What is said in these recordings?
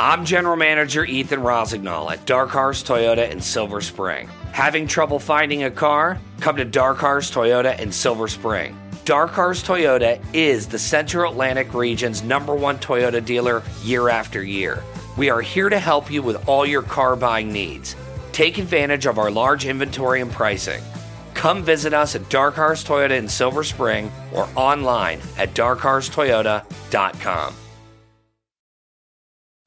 I'm General Manager Ethan Rossignol at Dark Horse Toyota in Silver Spring. Having trouble finding a car? Come to Dark Horse Toyota in Silver Spring. Dark Horse Toyota is the Central Atlantic region's #1 Toyota dealer year after year. We are here to help you with all your car buying needs. Take advantage of our large inventory and pricing. Come visit us at Dark Horse Toyota in Silver Spring or online at darkhorsetoyota.com.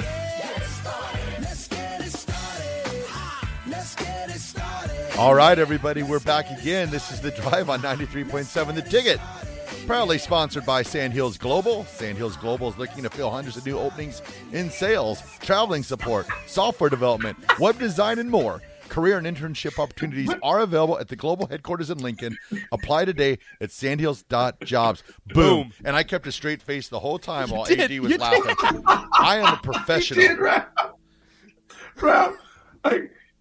Get it started. All right, everybody, we're back again. This is The Drive on 93.7 The Ticket. Proudly sponsored by Sandhills Global. Sandhills Global is looking to fill hundreds of new openings in sales, traveling support, software development, web design, and more. Career and internship opportunities are available at the global headquarters in Lincoln. Apply today at sandhills.jobs. Boom. And I kept a straight face the whole time while AD was laughing. I am a professional. You did, Ralph.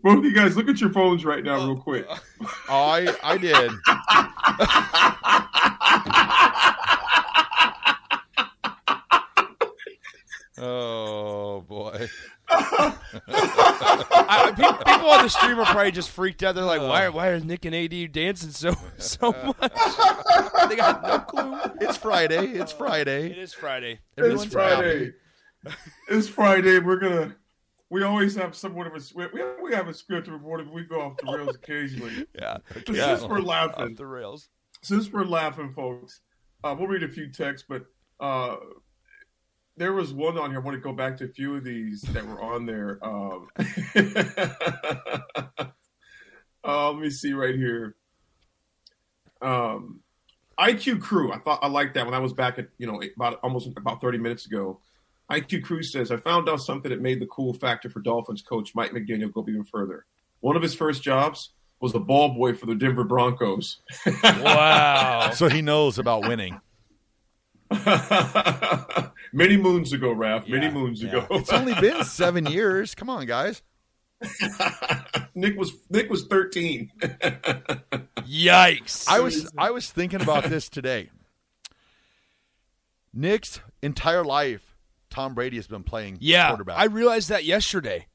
Both of you guys, look at your phones right now real quick. I did. Oh, boy. People on the stream are probably just freaked out. They're like, why are Nick and AD dancing so much? They got no clue. It's Friday. It is Friday. It's Friday. We're going to. We always have somewhat of a script. We have a script to report, but we go off the rails occasionally. Since we're laughing, off the rails. Since we're laughing, folks, we'll read a few texts, but there was one on here. I want to go back to a few of these that were on there. Let me see right here. IQ Crew. I liked that one. That was back at about 30 minutes ago. IQ Crew says, I found out something that made the cool factor for Dolphins coach Mike McDaniel go even further. One of his first jobs was a ball boy for the Denver Broncos. Wow. So he knows about winning. Many moons ago, Raph. Many moons ago. It's only been 7 years. Come on, guys. Nick was 13. Yikes. I was thinking about this today. Nick's entire life, Tom Brady has been playing quarterback. I realized that yesterday.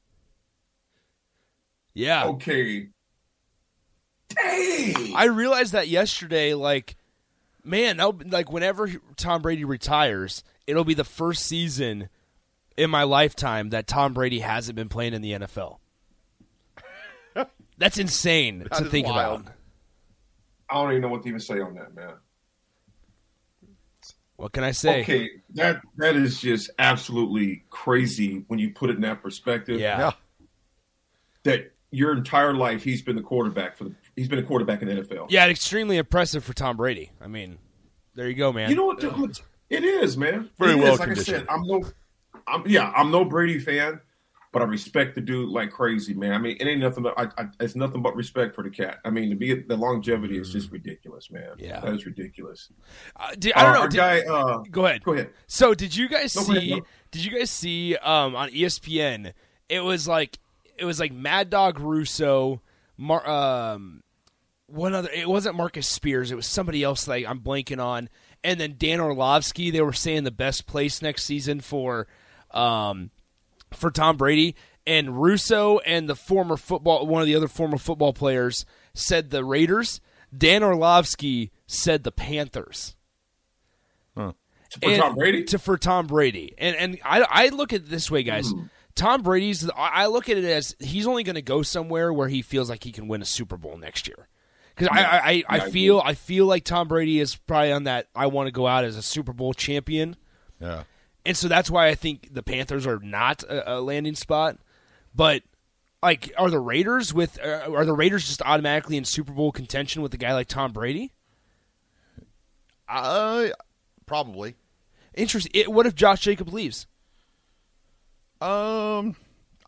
Yeah. Okay. Dang. I realized that yesterday, whenever Tom Brady retires, it'll be the first season in my lifetime that Tom Brady hasn't been playing in the NFL. That's insane to think about. I don't even know what to even say on that, man. What can I say? Okay, that is just absolutely crazy when you put it in that perspective. Yeah. That your entire life he's been the quarterback he's been a quarterback in the NFL. Yeah, extremely impressive for Tom Brady. I mean, there you go, man. You know what? It is, man. Very well conditioned. Like I said, I'm no Brady fan, but I respect the dude like crazy, man. I mean, it ain't nothing. It's nothing but respect for the cat. I mean, to be the longevity is just ridiculous, man. Yeah, that is ridiculous. I don't know. Go ahead. So, Did you guys see on ESPN? It was like Mad Dog Russo. It wasn't Marcus Spears. It was somebody else. Like I'm blanking on. And then Dan Orlovsky. They were saying the best place next season for Tom Brady, and Russo and the other former football players said the Raiders. Dan Orlovsky said the Panthers. Huh. For Tom Brady. And I look at it this way, guys. Mm. Tom Brady's, I look at it as he's only going to go somewhere where he feels like he can win a Super Bowl next year. Because I feel like Tom Brady is probably on that I want to go out as a Super Bowl champion Yeah. And so that's why I think the Panthers are not a landing spot. But, like, are the Raiders with are the Raiders just automatically in Super Bowl contention with a guy like Tom Brady? Probably. Interesting. What if Josh Jacob leaves? I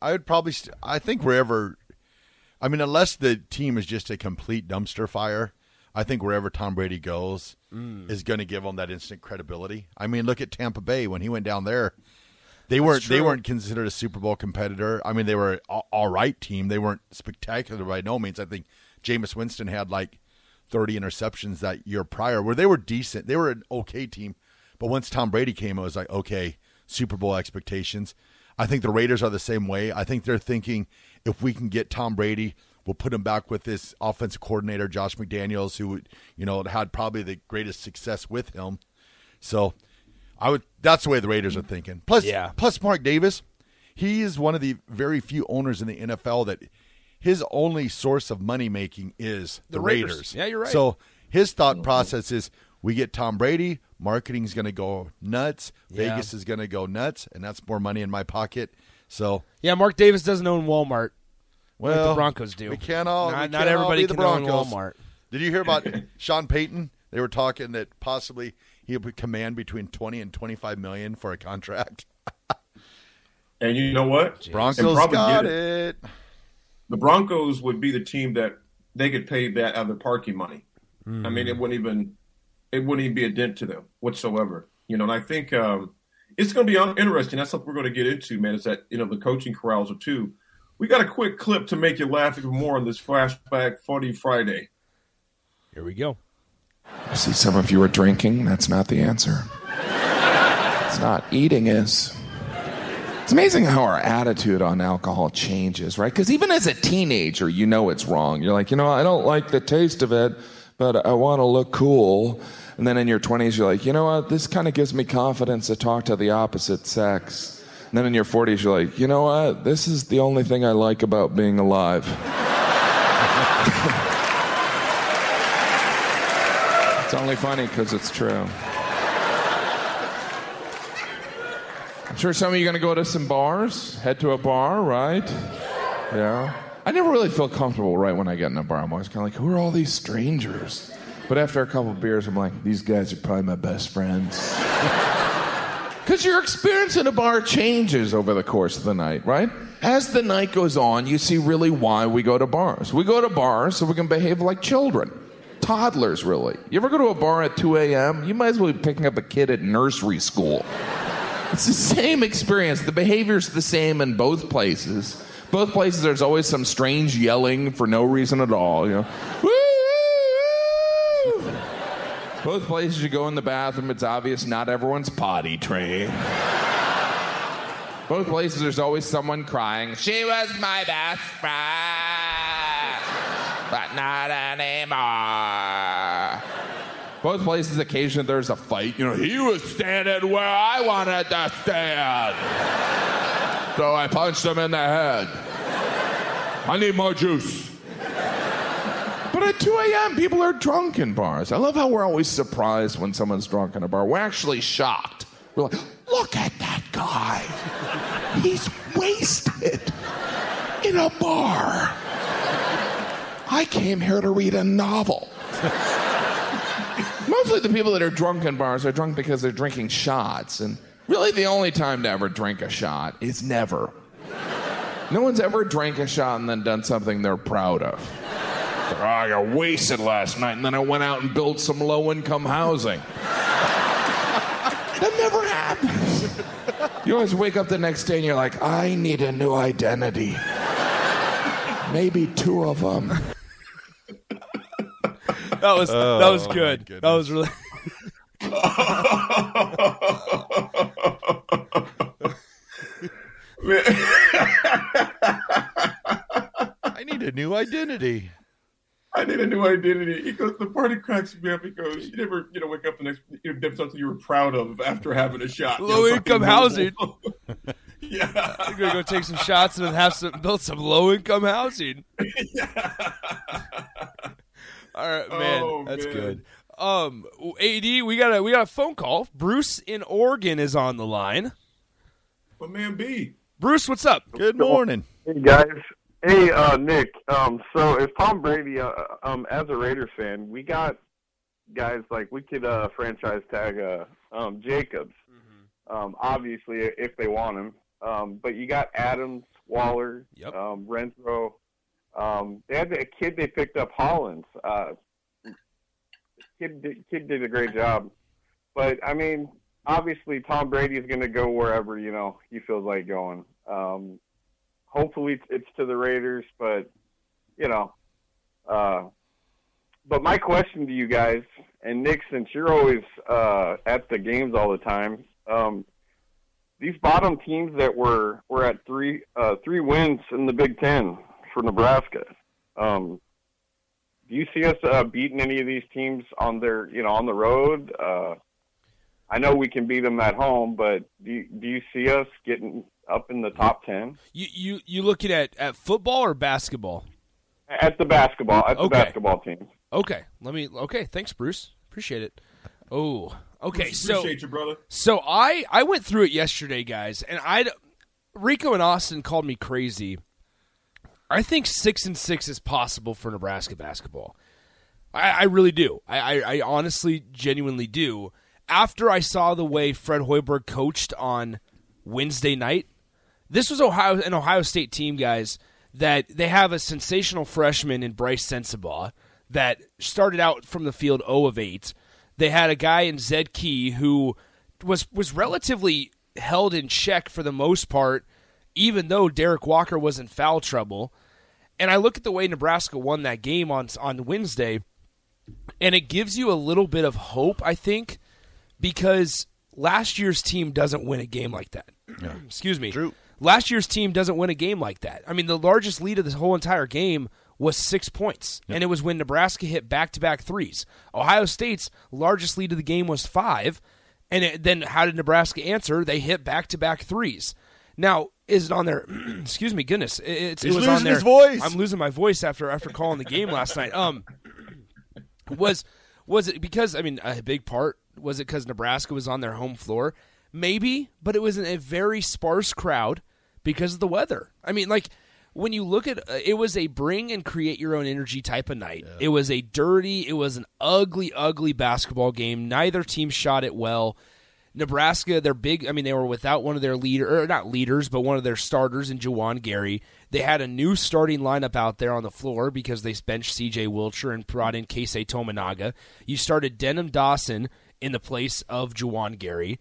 would probably. I think wherever. I mean, unless the team is just a complete dumpster fire, I think wherever Tom Brady goes is going to give him that instant credibility. I mean, look at Tampa Bay when he went down there. They weren't considered a Super Bowl competitor. I mean, they were an all right team. They weren't spectacular by no means. I think Jameis Winston had like 30 interceptions that year prior, where they were decent. They were an okay team, but once Tom Brady came, it was like, okay, Super Bowl expectations. I think the Raiders are the same way. I think they're thinking, if we can get Tom Brady, we'll put him back with this offensive coordinator, Josh McDaniels, who, you know, had probably the greatest success with him. So that's the way the Raiders are thinking. Plus Mark Davis, he is one of the very few owners in the NFL that his only source of money making is the Raiders. Yeah, you're right. So his thought process is, we get Tom Brady, marketing's going to go nuts, Vegas is going to go nuts, and that's more money in my pocket. So yeah, Mark Davis doesn't own Walmart. Well, like the Broncos do. We can't all. Not everybody can own Walmart. Did you hear about Sean Payton? They were talking that possibly he would command between $20 and $25 million for a contract. And you know what? Jeez. Broncos got it. The Broncos would be the team that they could pay that out of their parking money. Mm. I mean, it wouldn't even be a dent to them whatsoever. You know, and I think it's going to be interesting. That's something we're going to get into, man, is that, you know, the coaching corrals are too. We got a quick clip to make you laugh even more on this Flashback Funny Friday. Here we go. I see some of you are drinking. That's not the answer. It's not. Eating is. It's amazing how our attitude on alcohol changes, right? Because even as a teenager, you know it's wrong. You're like, you know, I don't like the taste of it, but I want to look cool. And then in your 20s, you're like, you know what? This kind of gives me confidence to talk to the opposite sex. And then in your 40s, you're like, you know what? This is the only thing I like about being alive. It's only funny because it's true. I'm sure some of you are going to go to some bars, head to a bar, right? Yeah. I never really feel comfortable right when I get in a bar. I'm always kind of like, who are all these strangers? But after a couple of beers, I'm like, these guys are probably my best friends. Because your experience in a bar changes over the course of the night, right? As the night goes on, you see really why we go to bars. We go to bars so we can behave like children. Toddlers, really. You ever go to a bar at 2 a.m.? You might as well be picking up a kid at nursery school. It's the same experience. The behavior's the same in both places. Both places, there's always some strange yelling for no reason at all, you know. Woo! Both places you go in the bathroom, it's obvious not everyone's potty trained. Both places there's always someone crying, she was my best friend, but not anymore. Both places occasionally there's a fight, you know, he was standing where I wanted to stand. So I punched him in the head. I need more juice. But at 2 a.m., people are drunk in bars. I love how we're always surprised when someone's drunk in a bar. We're actually shocked. We're like, look at that guy. He's wasted in a bar. I came here to read a novel. Mostly the people that are drunk in bars are drunk because they're drinking shots. And really the only time to ever drink a shot is never. No one's ever drank a shot and then done something they're proud of. Oh, I got wasted last night, and then I went out and built some low-income housing. That never happens. You always wake up the next day, and you're like, I need a new identity. Maybe two of them. That was good. That was really... I need a new identity. He goes, the party cracks me up. He goes, you never, you know, wake up the next, you know, dip something you were proud of after having a shot. Low-income housing. Yeah. You're going to go take some shots and then build some low-income housing. Yeah. All right, man. That's good. AD, we got a phone call. Bruce in Oregon is on the line. My man B. Bruce, what's up? Good morning. Hey, guys. Hey, Nick. So, as Tom Brady, as a Raiders fan, we got guys like we could franchise tag Jacobs, obviously, if they want him. But you got Adams, Waller, Renfro. They had a kid they picked up, Hollins. Kid did a great job. But, I mean, obviously Tom Brady is going to go wherever, you know, he feels like going. Hopefully it's to the Raiders, but, you know. But my question to you guys, and Nick, since you're always at the games all the time, these bottom teams that were at three wins in the Big Ten for Nebraska, do you see us beating any of these teams on their, you know, on the road? I know we can beat them at home, but do you see us getting up in the top 10? You looking at football or basketball? At the basketball, basketball team. Okay, thanks, Bruce. Appreciate it. Oh, okay. Bruce, appreciate you, brother. So I went through it yesterday, guys, and Rico and Austin called me crazy. I think 6-6 is possible for Nebraska basketball. I really do. I honestly, genuinely do. After I saw the way Fred Hoiberg coached on Wednesday night, this was an Ohio State team, guys, that they have a sensational freshman in Bryce Sensabaugh that started out from the field 0-8. They had a guy in Zed Key who was relatively held in check for the most part, even though Derek Walker was in foul trouble. And I look at the way Nebraska won that game on Wednesday, and it gives you a little bit of hope, I think, because last year's team doesn't win a game like that. Yeah. Excuse me. True. Last year's team doesn't win a game like that. I mean, the largest lead of this whole entire game was 6 points, and it was when Nebraska hit back-to-back threes. Ohio State's largest lead of the game was 5, and then how did Nebraska answer? They hit back-to-back threes. Now, is it on their – excuse me, goodness. It was losing on their, his voice. I'm losing my voice after calling the game last night. Was it because – I mean, a big part, was it because Nebraska was on their home floor? Maybe, but it was in a very sparse crowd because of the weather. I mean, like – when you look at it, was a bring and create your own energy type of night. Yeah. It was a dirty, it was an ugly, ugly basketball game. Neither team shot it well. Nebraska, they were without one of their one of their starters in Juwan Gary. They had a new starting lineup out there on the floor because they benched C.J. Wilcher and brought in Kese Tominaga. You started Denim Dawson in the place of Juwan Gary.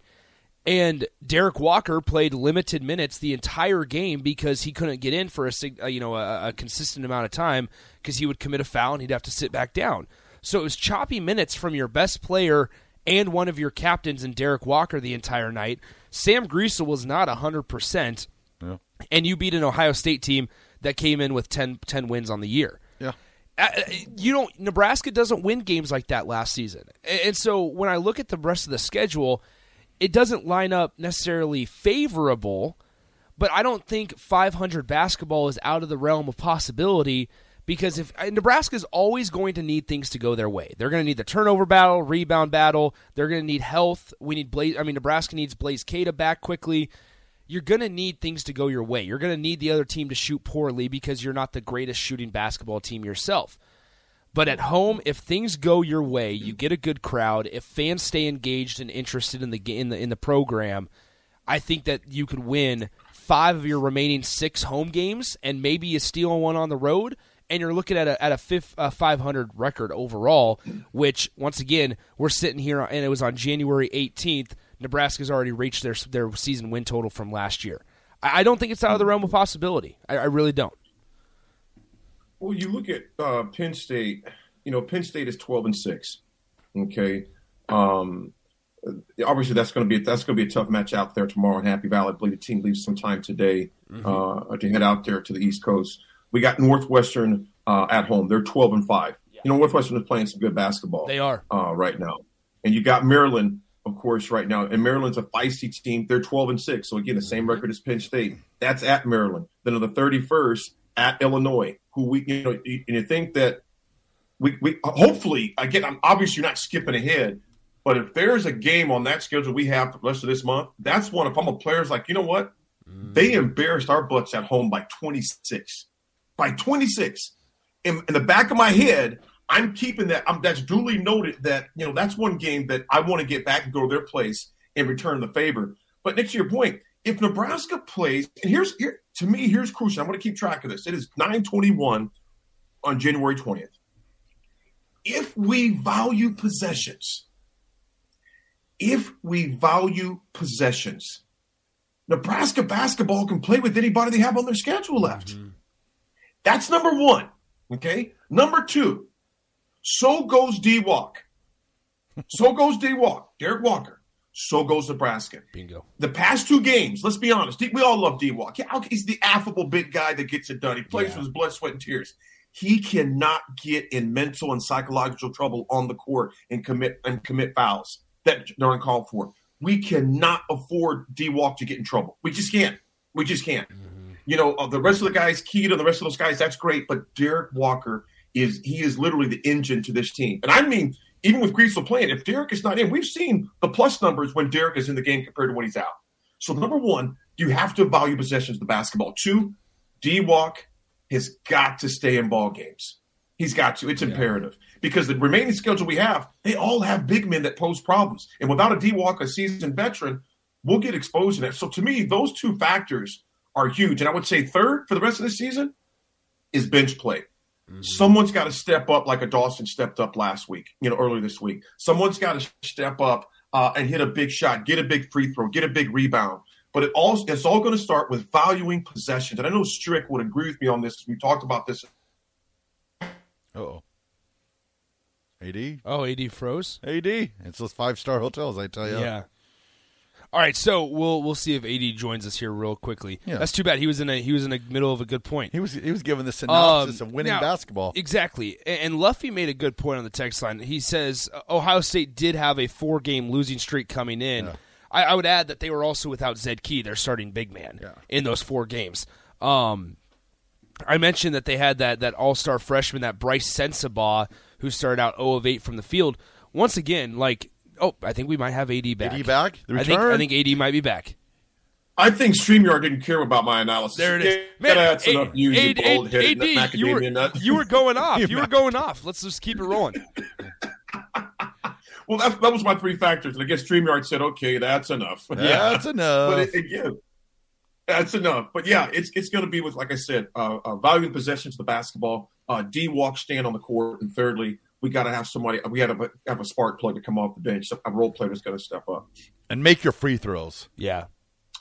And Derek Walker played limited minutes the entire game because he couldn't get in for a consistent amount of time because he would commit a foul and he'd have to sit back down. So it was choppy minutes from your best player and one of your captains in Derek Walker the entire night. Sam Griesel was not 100%, and you beat an Ohio State team that came in with 10 wins on the year. Yeah. Nebraska doesn't win games like that last season. And so when I look at the rest of the schedule, it doesn't line up necessarily favorable, but I don't think 500 basketball is out of the realm of possibility because if Nebraska's always going to need things to go their way. They're going to need the turnover battle, rebound battle. They're going to need health. Nebraska needs Blaze Kata back quickly. You're going to need things to go your way. You're going to need the other team to shoot poorly because you're not the greatest shooting basketball team yourself. But at home, if things go your way, you get a good crowd. If fans stay engaged and interested in the program, I think that you could win 5 of your remaining 6 home games and maybe you steal one on the road, and you're looking at a 500 record overall. Which once again, we're sitting here, and it was on January 18th. Nebraska's already reached their season win total from last year. I don't think it's out of the realm of possibility. I really don't. Well, you look at Penn State. You know, Penn State is 12-6. Okay, obviously that's going to be a tough match out there tomorrow in Happy Valley. I believe the team leaves sometime today to head out there to the East Coast. We got Northwestern at home. They're 12-5. Yeah. You know, Northwestern is playing some good basketball. They are right now, and you got Maryland, of course, right now. And Maryland's a feisty team. They're 12-6. So again, the same record as Penn State. That's at Maryland. Then on the 31st at Illinois. Who we, you know, and you think that we hopefully, again, I'm obviously you're not skipping ahead, but if there's a game on that schedule we have for the rest of this month, that's one if I'm a player's like, you know what? They embarrassed our butts at home by 26. By 26. In the back of my head, I'm keeping that. That's duly noted that, you know, that's one game that I want to get back and go to their place and return the favor. But Nick, to your point, if Nebraska plays, and here's crucial. I'm going to keep track of this. It is 9:21 on January 20th. If we value possessions, Nebraska basketball can play with anybody they have on their schedule left. Mm-hmm. That's number one. Okay. Number two, so goes D-Walk, Derek Walker. So goes Nebraska. Bingo. The past two games, let's be honest, we all love D-Walk. Yeah, he's the affable big guy that gets it done. He plays with his blood, sweat, and tears. He cannot get in mental and psychological trouble on the court and commit fouls that they're uncalled for. We cannot afford D-Walk to get in trouble. We just can't. Mm-hmm. You know, the rest of the guys, Key to the rest of those guys, that's great. But Derek Walker is literally the engine to this team. And I mean, even with Griesel playing, if Derek is not in, we've seen the plus numbers when Derek is in the game compared to when he's out. So number one, you have to value possessions of the basketball. Two, D-Walk has got to stay in ball games. He's got to. It's imperative. Because the remaining schedule we have, they all have big men that pose problems. And without a D-Walk, a seasoned veteran, we'll get exposed to that. So to me, those two factors are huge. And I would say third for the rest of the season is bench play. Mm-hmm. Someone's got to step up like a Dawson stepped up last week, earlier this week. Someone's got to step up and hit a big shot, get a big free throw, get a big rebound. But it's all going to start with valuing possessions. And I know Strick would agree with me on this. We talked about this. Uh-oh. AD? Oh, AD froze? AD. It's those five-star hotels, I tell you. Yeah. All right, so we'll see if AD joins us here real quickly. Yeah. That's too bad. He was in the middle of a good point. He was giving the synopsis of winning basketball. Exactly. And Luffy made a good point on the text line. He says Ohio State did have a four-game losing streak coming in. Yeah. I would add that they were also without Zed Key, their starting big man, in those four games. I mentioned that they had that all-star freshman, that Bryce Sensabaugh, who started out 0 of 8 from the field. Once again, I think we might have AD back. AD back? The return? I think AD might be back. I think StreamYard didn't care about my analysis. There it is. Man, that's enough news, you bold-headed macadamia nut. You were going off. Let's just keep it rolling. Well, that was my three factors. And I guess StreamYard said, okay, that's enough. That's enough. But that's enough. But, yeah, it's going to be with, like I said, valuing possessions of the basketball, D-Walk stand on the court, and thirdly, we got to have somebody – we got to have a spark plug to come off the bench. A role player is going to step up. And make your free throws. Yeah.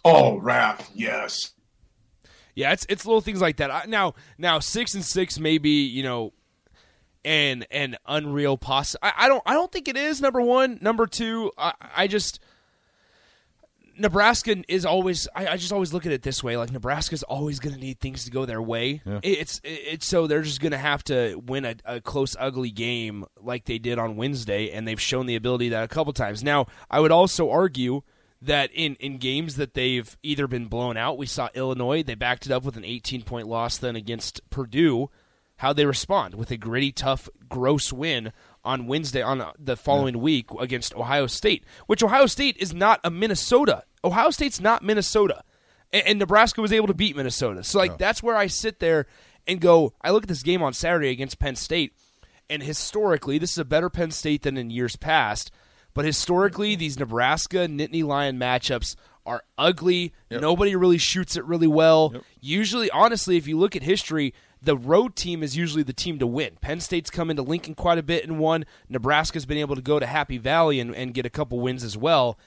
Oh, Rath, yes. Yeah, it's little things like that. Now 6-6 may be, an unreal I don't think it is, number one. Number two, I just – Nebraska is always. I just always look at it this way: like Nebraska's always going to need things to go their way. Yeah. It's so they're just going to have to win a close, ugly game like they did on Wednesday, and they've shown the ability that a couple times. Now, I would also argue that in games that they've either been blown out, we saw Illinois. They backed it up with an 18-point loss. Then against Purdue, how they respond with a gritty, tough, gross win on Wednesday, on the following week against Ohio State, which Ohio State is not a Minnesota. Ohio State's not Minnesota, and Nebraska was able to beat Minnesota. So, that's where I sit there and go, I look at this game on Saturday against Penn State, and historically, this is a better Penn State than in years past, but historically, these Nebraska Nittany Lion matchups are ugly. Yep. Nobody really shoots it really well. Yep. Usually, honestly, if you look at history, the road team is usually the team to win. Penn State's come into Lincoln quite a bit and won. Nebraska's been able to go to Happy Valley and get a couple wins as well.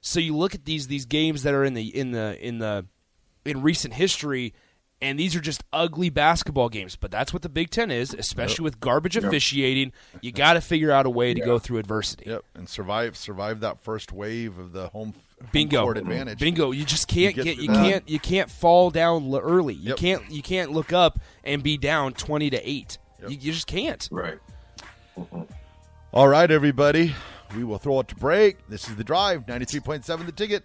So you look at these games that are in recent history, and these are just ugly basketball games. But that's what the Big Ten is, especially with garbage officiating. You got to figure out a way to go through adversity. Yep, and survive that first wave of the home. Bingo. Court advantage. Bingo. You just can't you can't fall down early. You can't look up and be down 20-8. Yep. You just can't. Right. Mm-hmm. All right, everybody. We will throw it to break. This is The Drive, 93.7 The Ticket.